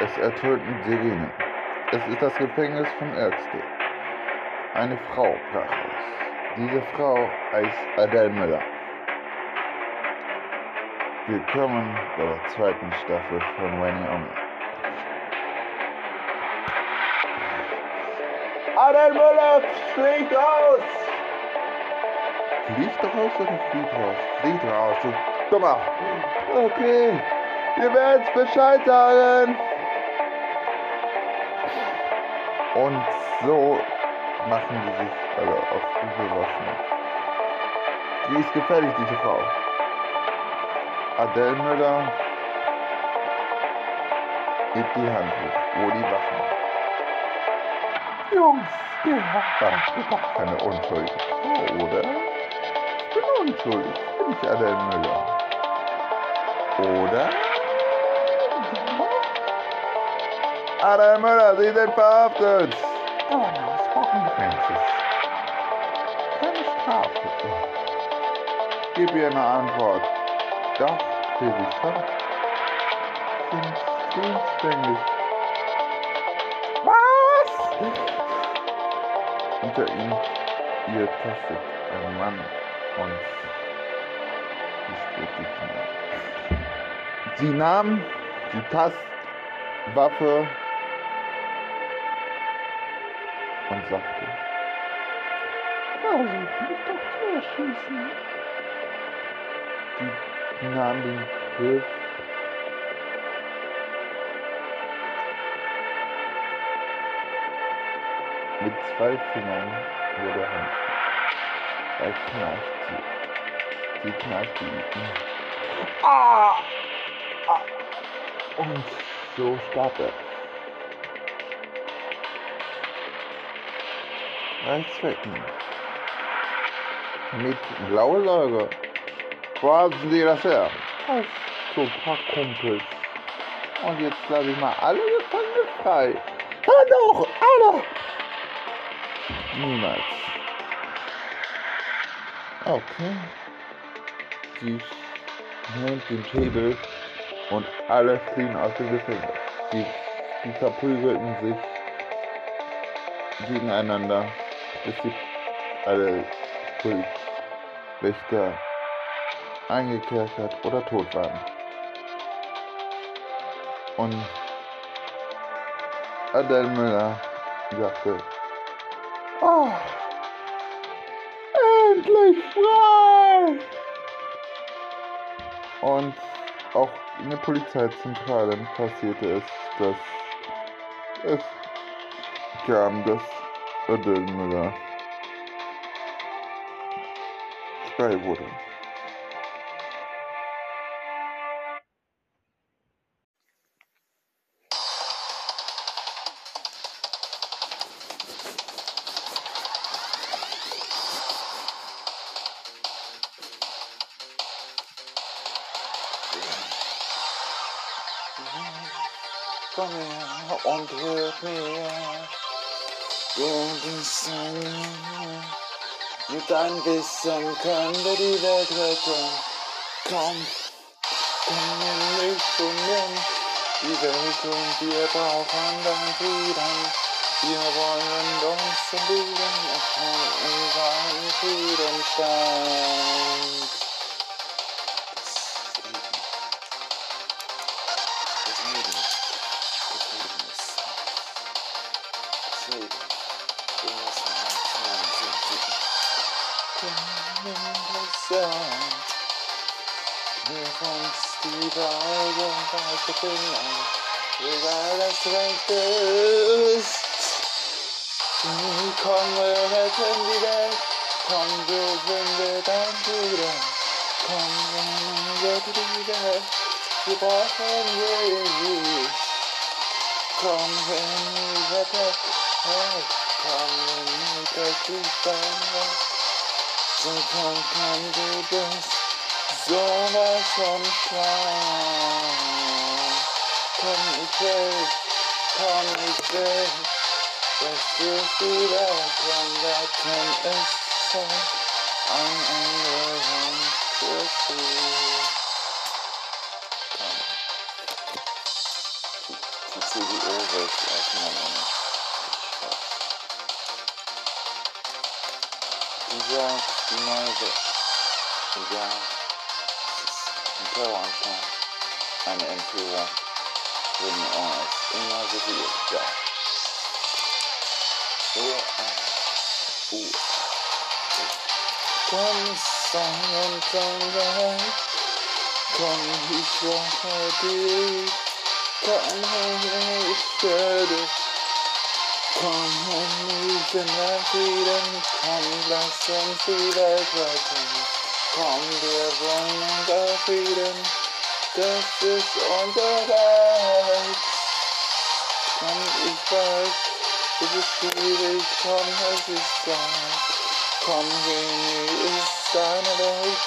Es ertönten Sirenen. Es ist das Gefängnis von Ärzte. Eine Frau brach aus. Diese Frau heißt Adele Müller. Willkommen bei der zweiten Staffel von René Unger. Adele Müller fliegt aus! Fliegt doch aus oder fliegt raus? Fliegt raus, du Dummer! Okay, ihr werdet Bescheid sagen! Und so machen die sich alle auf diese Waffen. Die ist gefährlich, diese Frau. Adele Müller gibt die Hand hoch, wo die Waffen. Jungs, die Waffen. Keine Unschuld. Oh, oder? Ich bin unschuldig. Bin ich Adele Müller? Oder? Adele Müller, Sie sind verhaftet! Oh, das Bockengefängnis. Keine Strafe. Gib ihr eine Antwort. Doch, für die Stadt sind zuständig. Was? Unter ihm ihr tastet ein Mann und spürt die Kinder. Sie nahm die Tastwaffe und sagte, versuch mich doch zu erschießen. Die nahm den Griff mit 2 Fingern über der Hand. Er kneift sie. Sie kneift die. Ah! Ah! Und so starb er. Reichswecken. Mit blauer Lager. Wo haben Sie das her? Ach, so ein paar Kumpels. Und jetzt lasse ich mal alle Gefangene frei. Ah doch, alle! Niemals. Okay. Sie nimmt den Hebel und alle fliehen aus dem Gefängnis. Die verprügelten sich gegeneinander. Es gibt alle Polizeiwächter eingekehrt hat oder tot waren. Und Adele Müller sagte, oh, endlich frei! Und auch in der Polizeizentrale passierte es, dass es kam, dass Adele Müller frei wurde. Komm her und hört mir, mit deinem Wissen können wir die Welt retten. Komm in mich zu mir, die Welt und wir brauchen deinen Frieden. Wir wollen uns zum Frieden erfahren über einen Friedenstand. Egal, das Recht ist. Komm, wir retten die Welt. Komm, wir sind dein Bruder. Komm, wir retten die Welt. Wir brauchen Jesus. Komm, wir retten. Komm, wir retten die Welt. So komm, du bist sowas von schlau. Komm, ich will, dass du wieder kommst, denn es soll ein Engel sein für dich. Komm. eine Empfehlung, wenn ihr uns immer so viel sagt. Komm, sang und sang rein, komm, ich brauche dich, komm, ich höre dich, komm, ich bin zufrieden, komm, lass uns wieder treffen, komm, wir wollen da Frieden. Das ist unser Reich. Komm, ich weiß, es ist schwierig, komm, es ist Zeit. Komm, René ist deine Welt.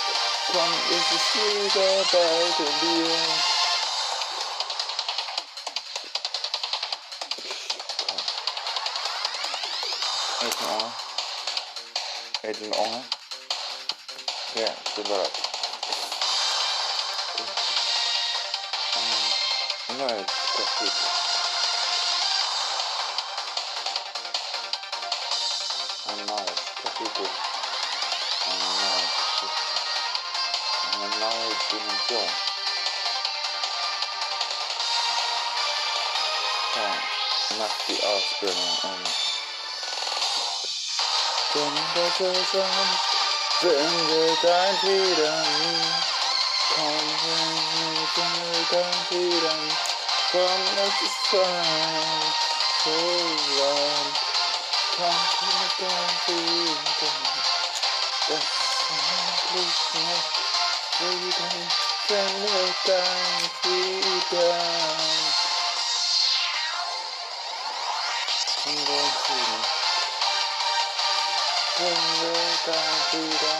Komm, es ist wieder bei dir. Adele Unger. Ja, super. Neues Kapitel. Ein neues Kapitel. Eine neue Geschichte. Eine neue Dimension. Komm, mach die Ausbildung an. Komm, wir zusammen, finde dein Frieden. Komm, dein Frieden. Komm, es ist Zeit, so lang. Komm, dein Frieden. Das ist möglich nicht. Frieden, finde dein Frieden. Finde dein Frieden. Finde dein Frieden.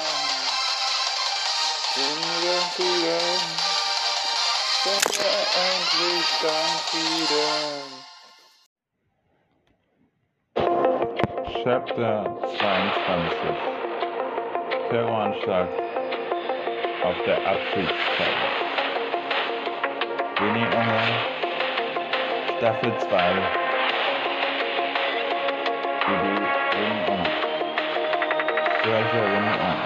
Endlich dein Frieden. Chapter 22 Terroranschlag auf der Abschiedszeit. René Unger Staffel 2 René Unger Sprecher René Unger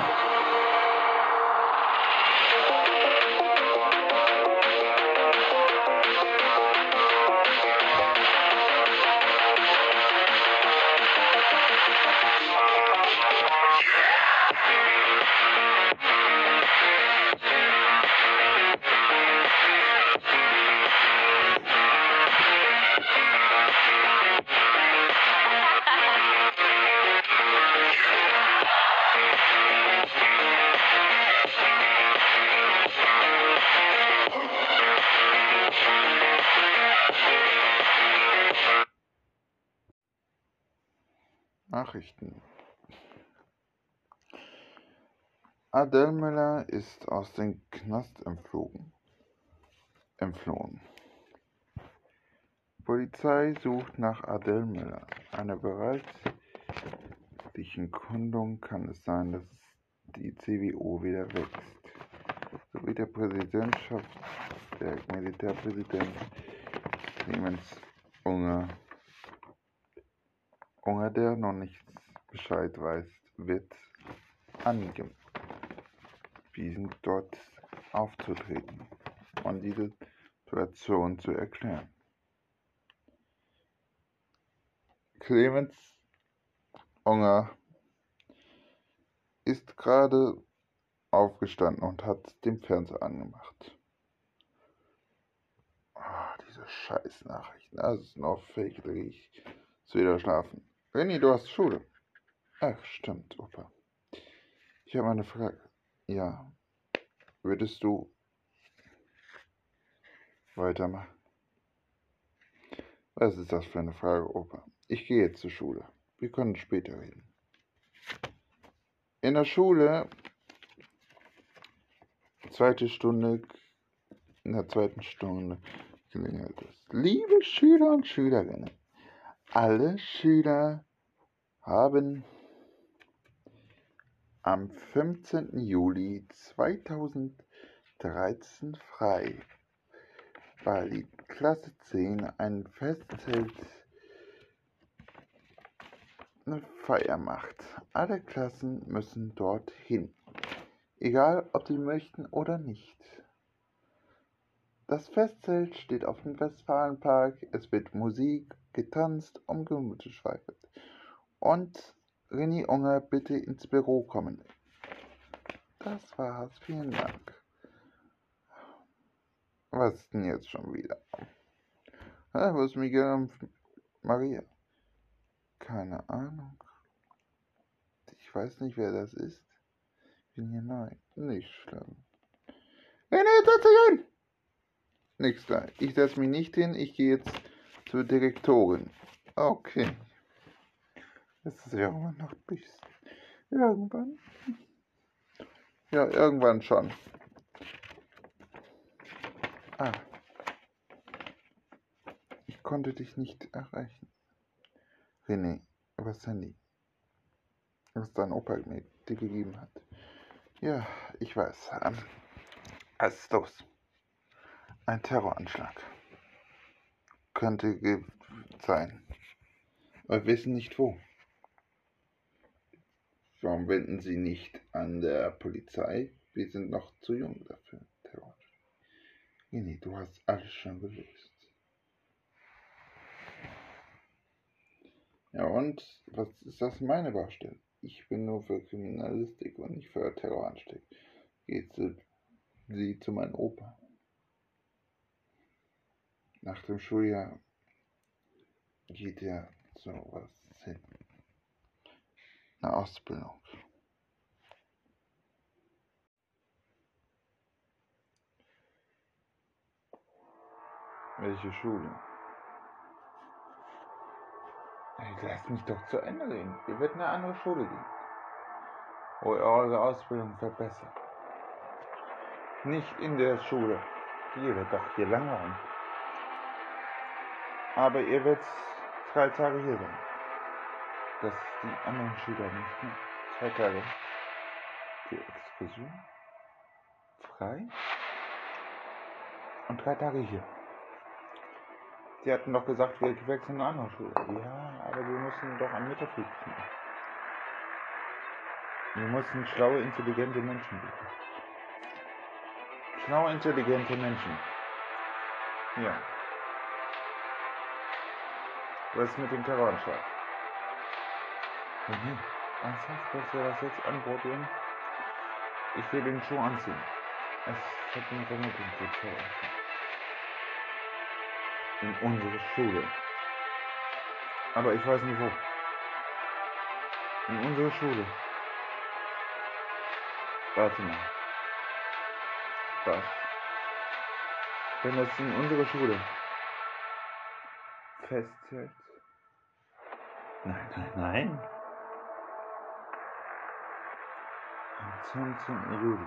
Nachrichten. Adele Müller ist aus dem Knast entflohen. Polizei sucht nach Adele Müller. Eine bereitlichen Kundung kann es sein, dass die CWO wieder wächst. So wie der Militärpräsident Clemens Unger, der noch nicht Bescheid weiß, wird angewiesen, dort aufzutreten und diese Situation zu erklären. Clemens Unger ist gerade aufgestanden und hat den Fernseher angemacht. Oh, diese scheiß Nachrichten, das ist noch fake, da gehe ich zu wieder schlafen. René, du hast Schule. Ach, stimmt, Opa. Ich habe eine Frage. Ja, würdest du weitermachen? Was ist das für eine Frage, Opa? Ich gehe jetzt zur Schule. Wir können später reden. In der Schule, in der zweiten Stunde klingelt es. Liebe Schüler und Schülerinnen, alle Schüler haben am 15. Juli 2013 frei. Westfalenpark Klasse 10 ein Festzelt eine Feier macht. Alle Klassen müssen dorthin, egal ob sie möchten oder nicht. Das Festzelt steht auf dem Westfalenpark, es wird Musik, getanzt und geschweifelt. Und René Unger bitte ins Büro kommen. Das war's, vielen Dank. Was ist denn jetzt schon wieder? Wo ist Miguel und Maria? Keine Ahnung. Ich weiß nicht, wer das ist. Ich bin hier neu. Nicht schlimm. René, setz dich hin! Nix da. Ich setze mich nicht hin. Ich gehe jetzt zur Direktorin. Okay. Ist es irgendwann noch ein bisschen? Irgendwann? Ja, irgendwann schon. Ah. Ich konnte dich nicht erreichen. René, was Handy? Was dein Opa mir dir gegeben hat. Ja, ich weiß. Was ist los? Ein Terroranschlag. Könnte sein. Wir wissen nicht wo. Warum wenden Sie nicht an der Polizei? Wir sind noch zu jung dafür. Terror. Nee, du hast alles schon gelöst. Ja und? Was ist das meine Baustelle? Ich bin nur für Kriminalistik und nicht für Terroranschläge. Geht sie zu meinem Opa. Nach dem Schuljahr geht ja sowas hin. Eine Ausbildung. Welche Schule? Ey, lass mich doch zu Ende reden. Ihr werdet eine andere Schule gehen, wo ihr eure Ausbildung verbessert. Nicht in der Schule. Ihr werdet doch hier langweilen. Aber ihr werdet 3 Tage hier sein. Dass die anderen Schüler nicht mehr. 2 Tage. Die Exkursion. Frei. Und 3 Tage hier. Die hatten doch gesagt, wir wechseln eine andere Schule. Ja, aber wir müssen doch einen Mittelweg finden. Wir müssen schlaue, intelligente Menschen bieten. Schlaue, intelligente Menschen. Ja. Was ist mit dem Terroranschlag? Mhm. Ernsthaft, willst du das jetzt anprobieren? Ich will den Schuh anziehen. Es hat mir vermutlich gefallen. In unsere Schule. Aber ich weiß nicht wo. In unsere Schule. Warte mal. Was? Wenn das in unsere Schule festhält? Nein, nein, nein. Am 15. Juli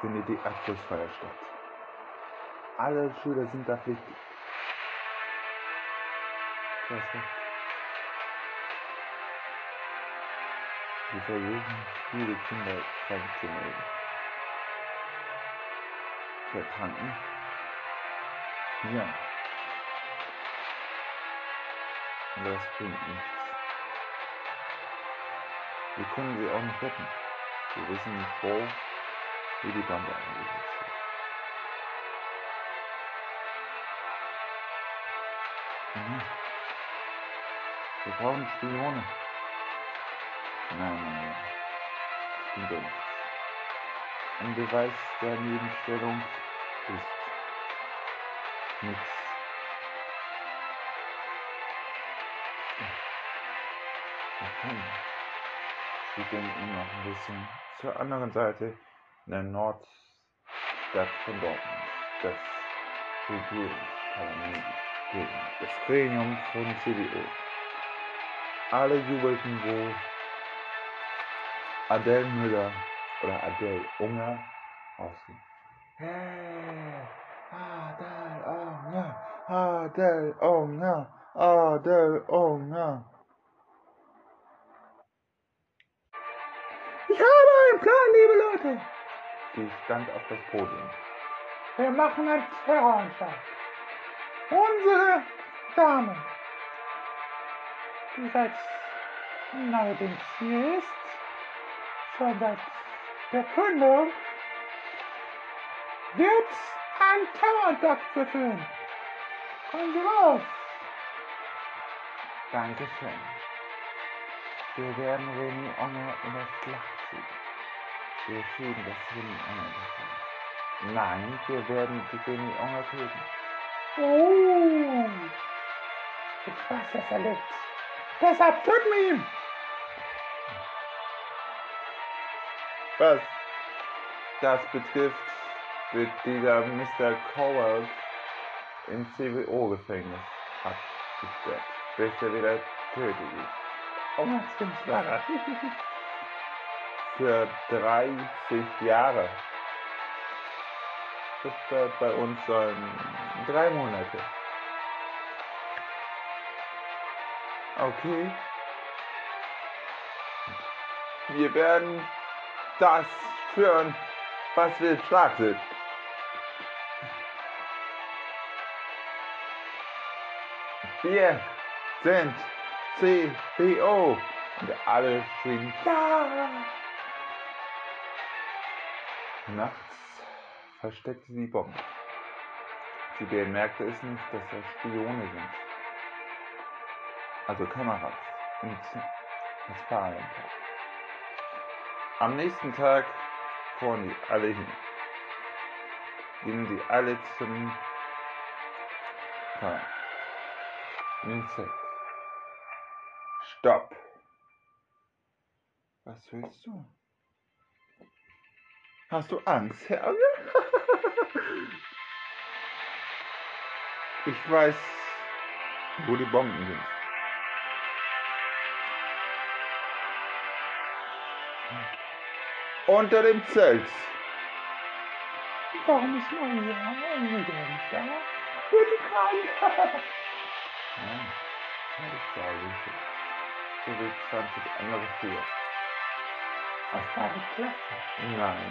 findet die Abschlussfeier statt. Alle Schüler sind da pflichtig. Das heißt, wir versuchen, viele Kinder krank zu melden. Verkranken? Ja. Das bringt nichts. Wir können sie auch nicht retten. Wir wissen nicht, wo wie die Bande eingesetzt wird. Mhm. Wir brauchen Spione. Nein, nein, nein. Stimmt nichts. Ein Beweis der Nebenstellung ist nichts. Okay. Wir denken noch ein bisschen zur anderen Seite in der Nordstadt von Dortmund. Das Gremium von CDU. Alle jubelten, wo Adele Müller oder Adele Unger ausging. Hey, Adele Unger, Adele Unger, Adele Unger. Ich habe einen Plan, liebe Leute. Sie stand auf das Podium. Wir machen ein Terroranschlag. Unsere Dame, die seit neuerdings hier ist, schon seit der Gründung, wird einen Terroranschlag verführen. Kommen Sie raus! Dankeschön. Wir werden René Unger in der Schlacht ziehen. Wir schieben das René Unger davon. Nein, wir werden die René Unger töten. Oh! Ich weiß, dass er lebt. Deshalb töten wir ihn! Was das betrifft, wird dieser Mr. Coward im CBO-Gefängnis abgesperrt, bis er wieder tötet ist. Oh, das stimmt. Für 30 Jahre. Das dauert bei uns dann 3 Monate. Okay. Wir werden das führen, was wir stark sind. Wir sind CBO und alle sind da. Nachts versteckte sie Bomben. Sie bemerkte es nicht, dass das Spione sind. Also Kameras im Westfalenpark. Am nächsten Tag fuhren die alle hin. Gingen die alle zum Park. Stopp! Was willst du? Hast du Angst, Herr Unger? Ich weiß, wo die Bomben sind. Unter dem Zelt! Warum ist man hier? Warum ist man nicht da? Guten Tag! Nein, das war richtig. So wie 20 andere Tiere. Was war die Klasse? Nein,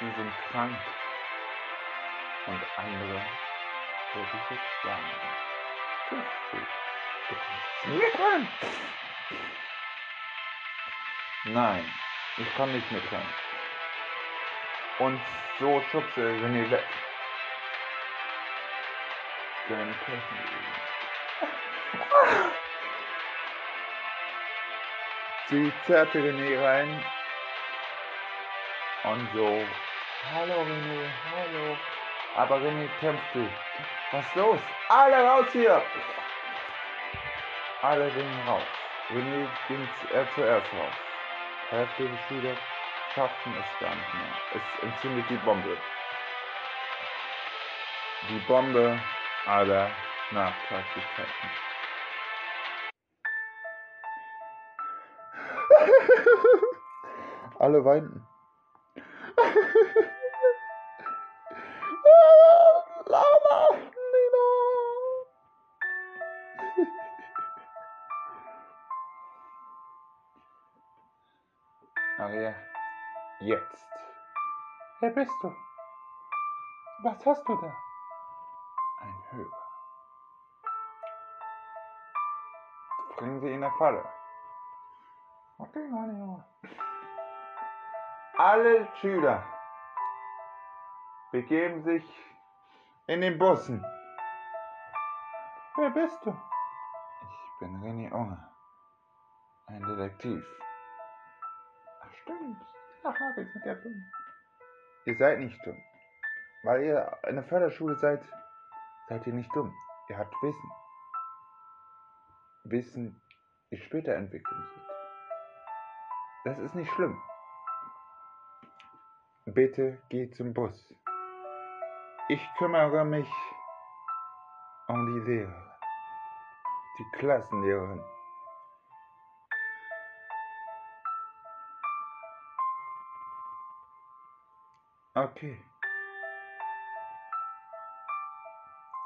die sind krank. Und andere würde ich jetzt sagen. Mitrennen! Nein, ich kann nicht mitrennen. Und so schubst er René weg. Deine Technik. Sie zerrte René rein und so, hallo René, hallo, aber René kämpfte, was ist los, alle raus hier, alle gingen raus, René ging zuerst raus, Hälfte der Schüler schafften es gar nicht mehr, es entzündet die Bombe aller Nachtaktigkeiten. Alle weinten. Maria, jetzt. Wer bist du? Was hast du da? Ein Hörer. Bringen Sie ihn in der Falle. Okay, meine Junge. Alle Schüler begeben sich in den Bussen. Wer bist du? Ich bin René Unger, ein Detektiv. Ach stimmt. Ach, wir sind ja dumm. Ihr seid nicht dumm. Weil ihr in der Förderschule seid, seid ihr nicht dumm. Ihr habt Wissen. Wissen ist später entwickelt. Das ist nicht schlimm. Bitte geh zum Bus. Ich kümmere mich um die Lehrer, die Klassenlehrerin. Okay.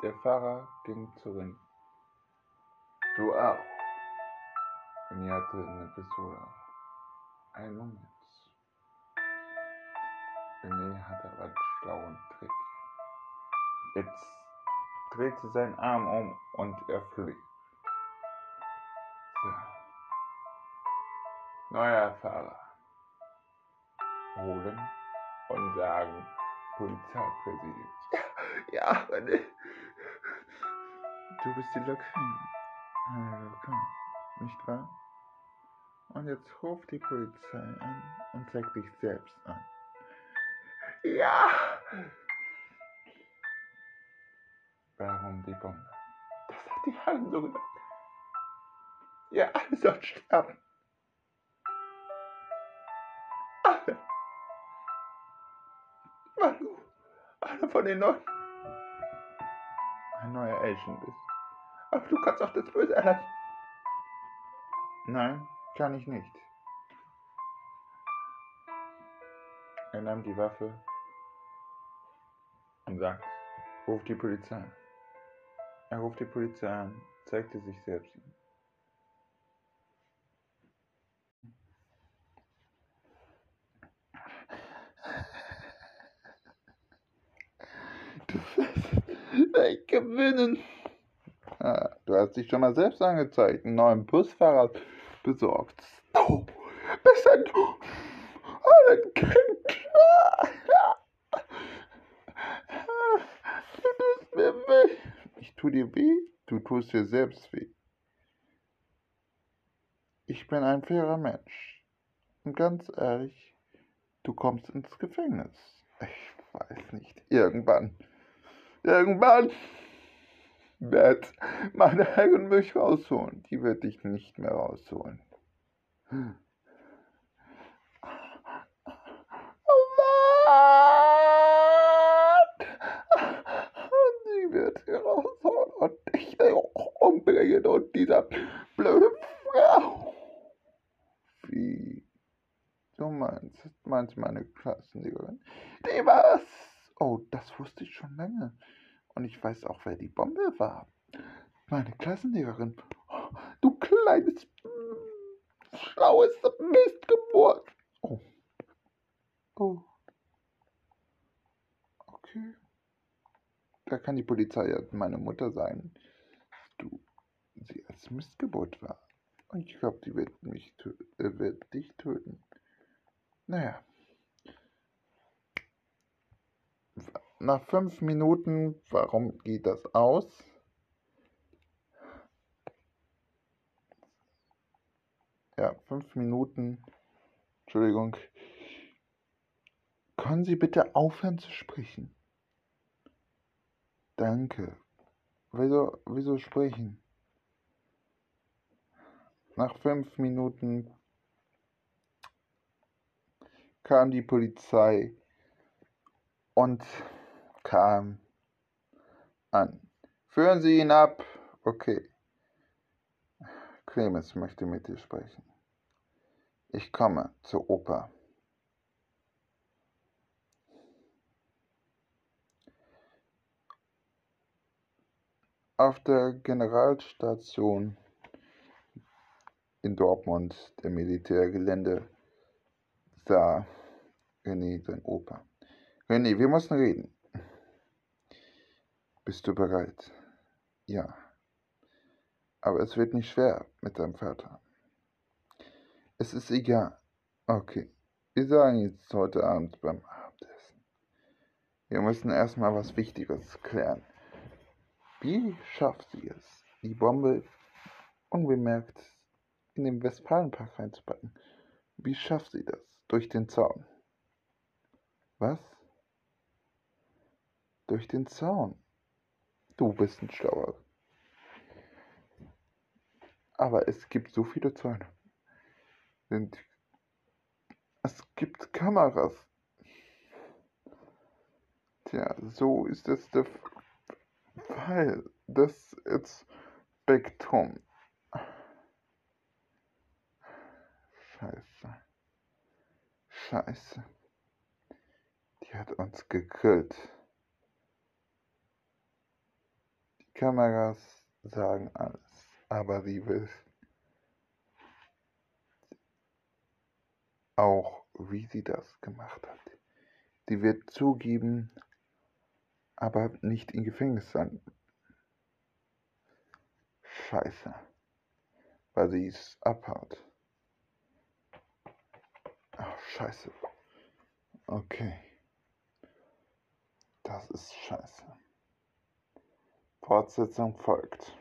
Der Fahrer ging zurück. Du auch. Und er hatte eine Pistole. Einen Moment. René hatte aber einen schlauen Trick. Jetzt dreht sie seinen Arm um und er fliegt. So. Neuer Fahrer. Holen und sagen, Polizeipräsident. Ja, René. Du bist die Lokführerin, nicht wahr? Und jetzt ruft die Polizei an und zeigt dich selbst an. Ja! Warum die Bombe? Das hat die Hand so gedacht. Ja, alle sollen sterben. Alle. Manu. Alle von den Neuen. Ein neuer Elchen bist. Aber du kannst auch das Böse erlassen. Nein, kann ich nicht. Er nahm die Waffe und sagt, ruf die Polizei. Er ruft die Polizei an, zeigte sich selbst. Du wirst nicht gewinnen. Ah, du hast dich schon mal selbst angezeigt, einen neuen Busfahrer besorgt. Oh, bist ein du? Ein Kind. Du tust mir weh. Ich tue dir weh? Du tust dir selbst weh. Ich bin ein fairer Mensch. Und ganz ehrlich, du kommst ins Gefängnis. Ich weiß nicht. Irgendwann wird meine Herrin mich rausholen. Die wird dich nicht mehr rausholen. Und ich umbringen und dieser blöde Frau. Wie? Du meinst meine Klassenlehrerin? Die war's. Oh, das wusste ich schon lange. Und ich weiß auch, wer die Bombe war. Meine Klassenlehrerin. Oh, du kleines, schlaues Mistgeburt. Oh. Oh. Okay. Da kann die Polizei ja meine Mutter sein, sie als Missgeburt war. Und ich glaube, die wird dich töten. Naja. Nach 5 Minuten, warum geht das aus? Ja, 5 Minuten. Entschuldigung. Können Sie bitte aufhören zu sprechen? Danke. Wieso sprechen? Nach 5 Minuten kam die Polizei und kam an. Führen Sie ihn ab. Okay. Clemens möchte mit dir sprechen. Ich komme zur Oper. Auf der Generalstation in Dortmund, der Militärgelände, sah René sein Opa. René, wir müssen reden. Bist du bereit? Ja. Aber es wird nicht schwer mit deinem Vater. Es ist egal. Okay, wir sagen jetzt heute Abend beim Abendessen. Wir müssen erstmal was Wichtiges klären. Wie schafft sie es, die Bombe unbemerkt in den Westfalenpark reinzupacken? Wie schafft sie das? Durch den Zaun. Was? Durch den Zaun. Du bist ein Schlauer. Aber es gibt so viele Zäune. Es gibt Kameras. Tja, so ist es der Weil das ist Spektrum. Scheiße. Die hat uns gekillt. Die Kameras sagen alles. Aber sie will auch, wie sie das gemacht hat. Sie wird zugeben, aber nicht im Gefängnis sein. Scheiße, weil sie es abhaut. Ach, scheiße. Okay. Das ist scheiße. Fortsetzung folgt.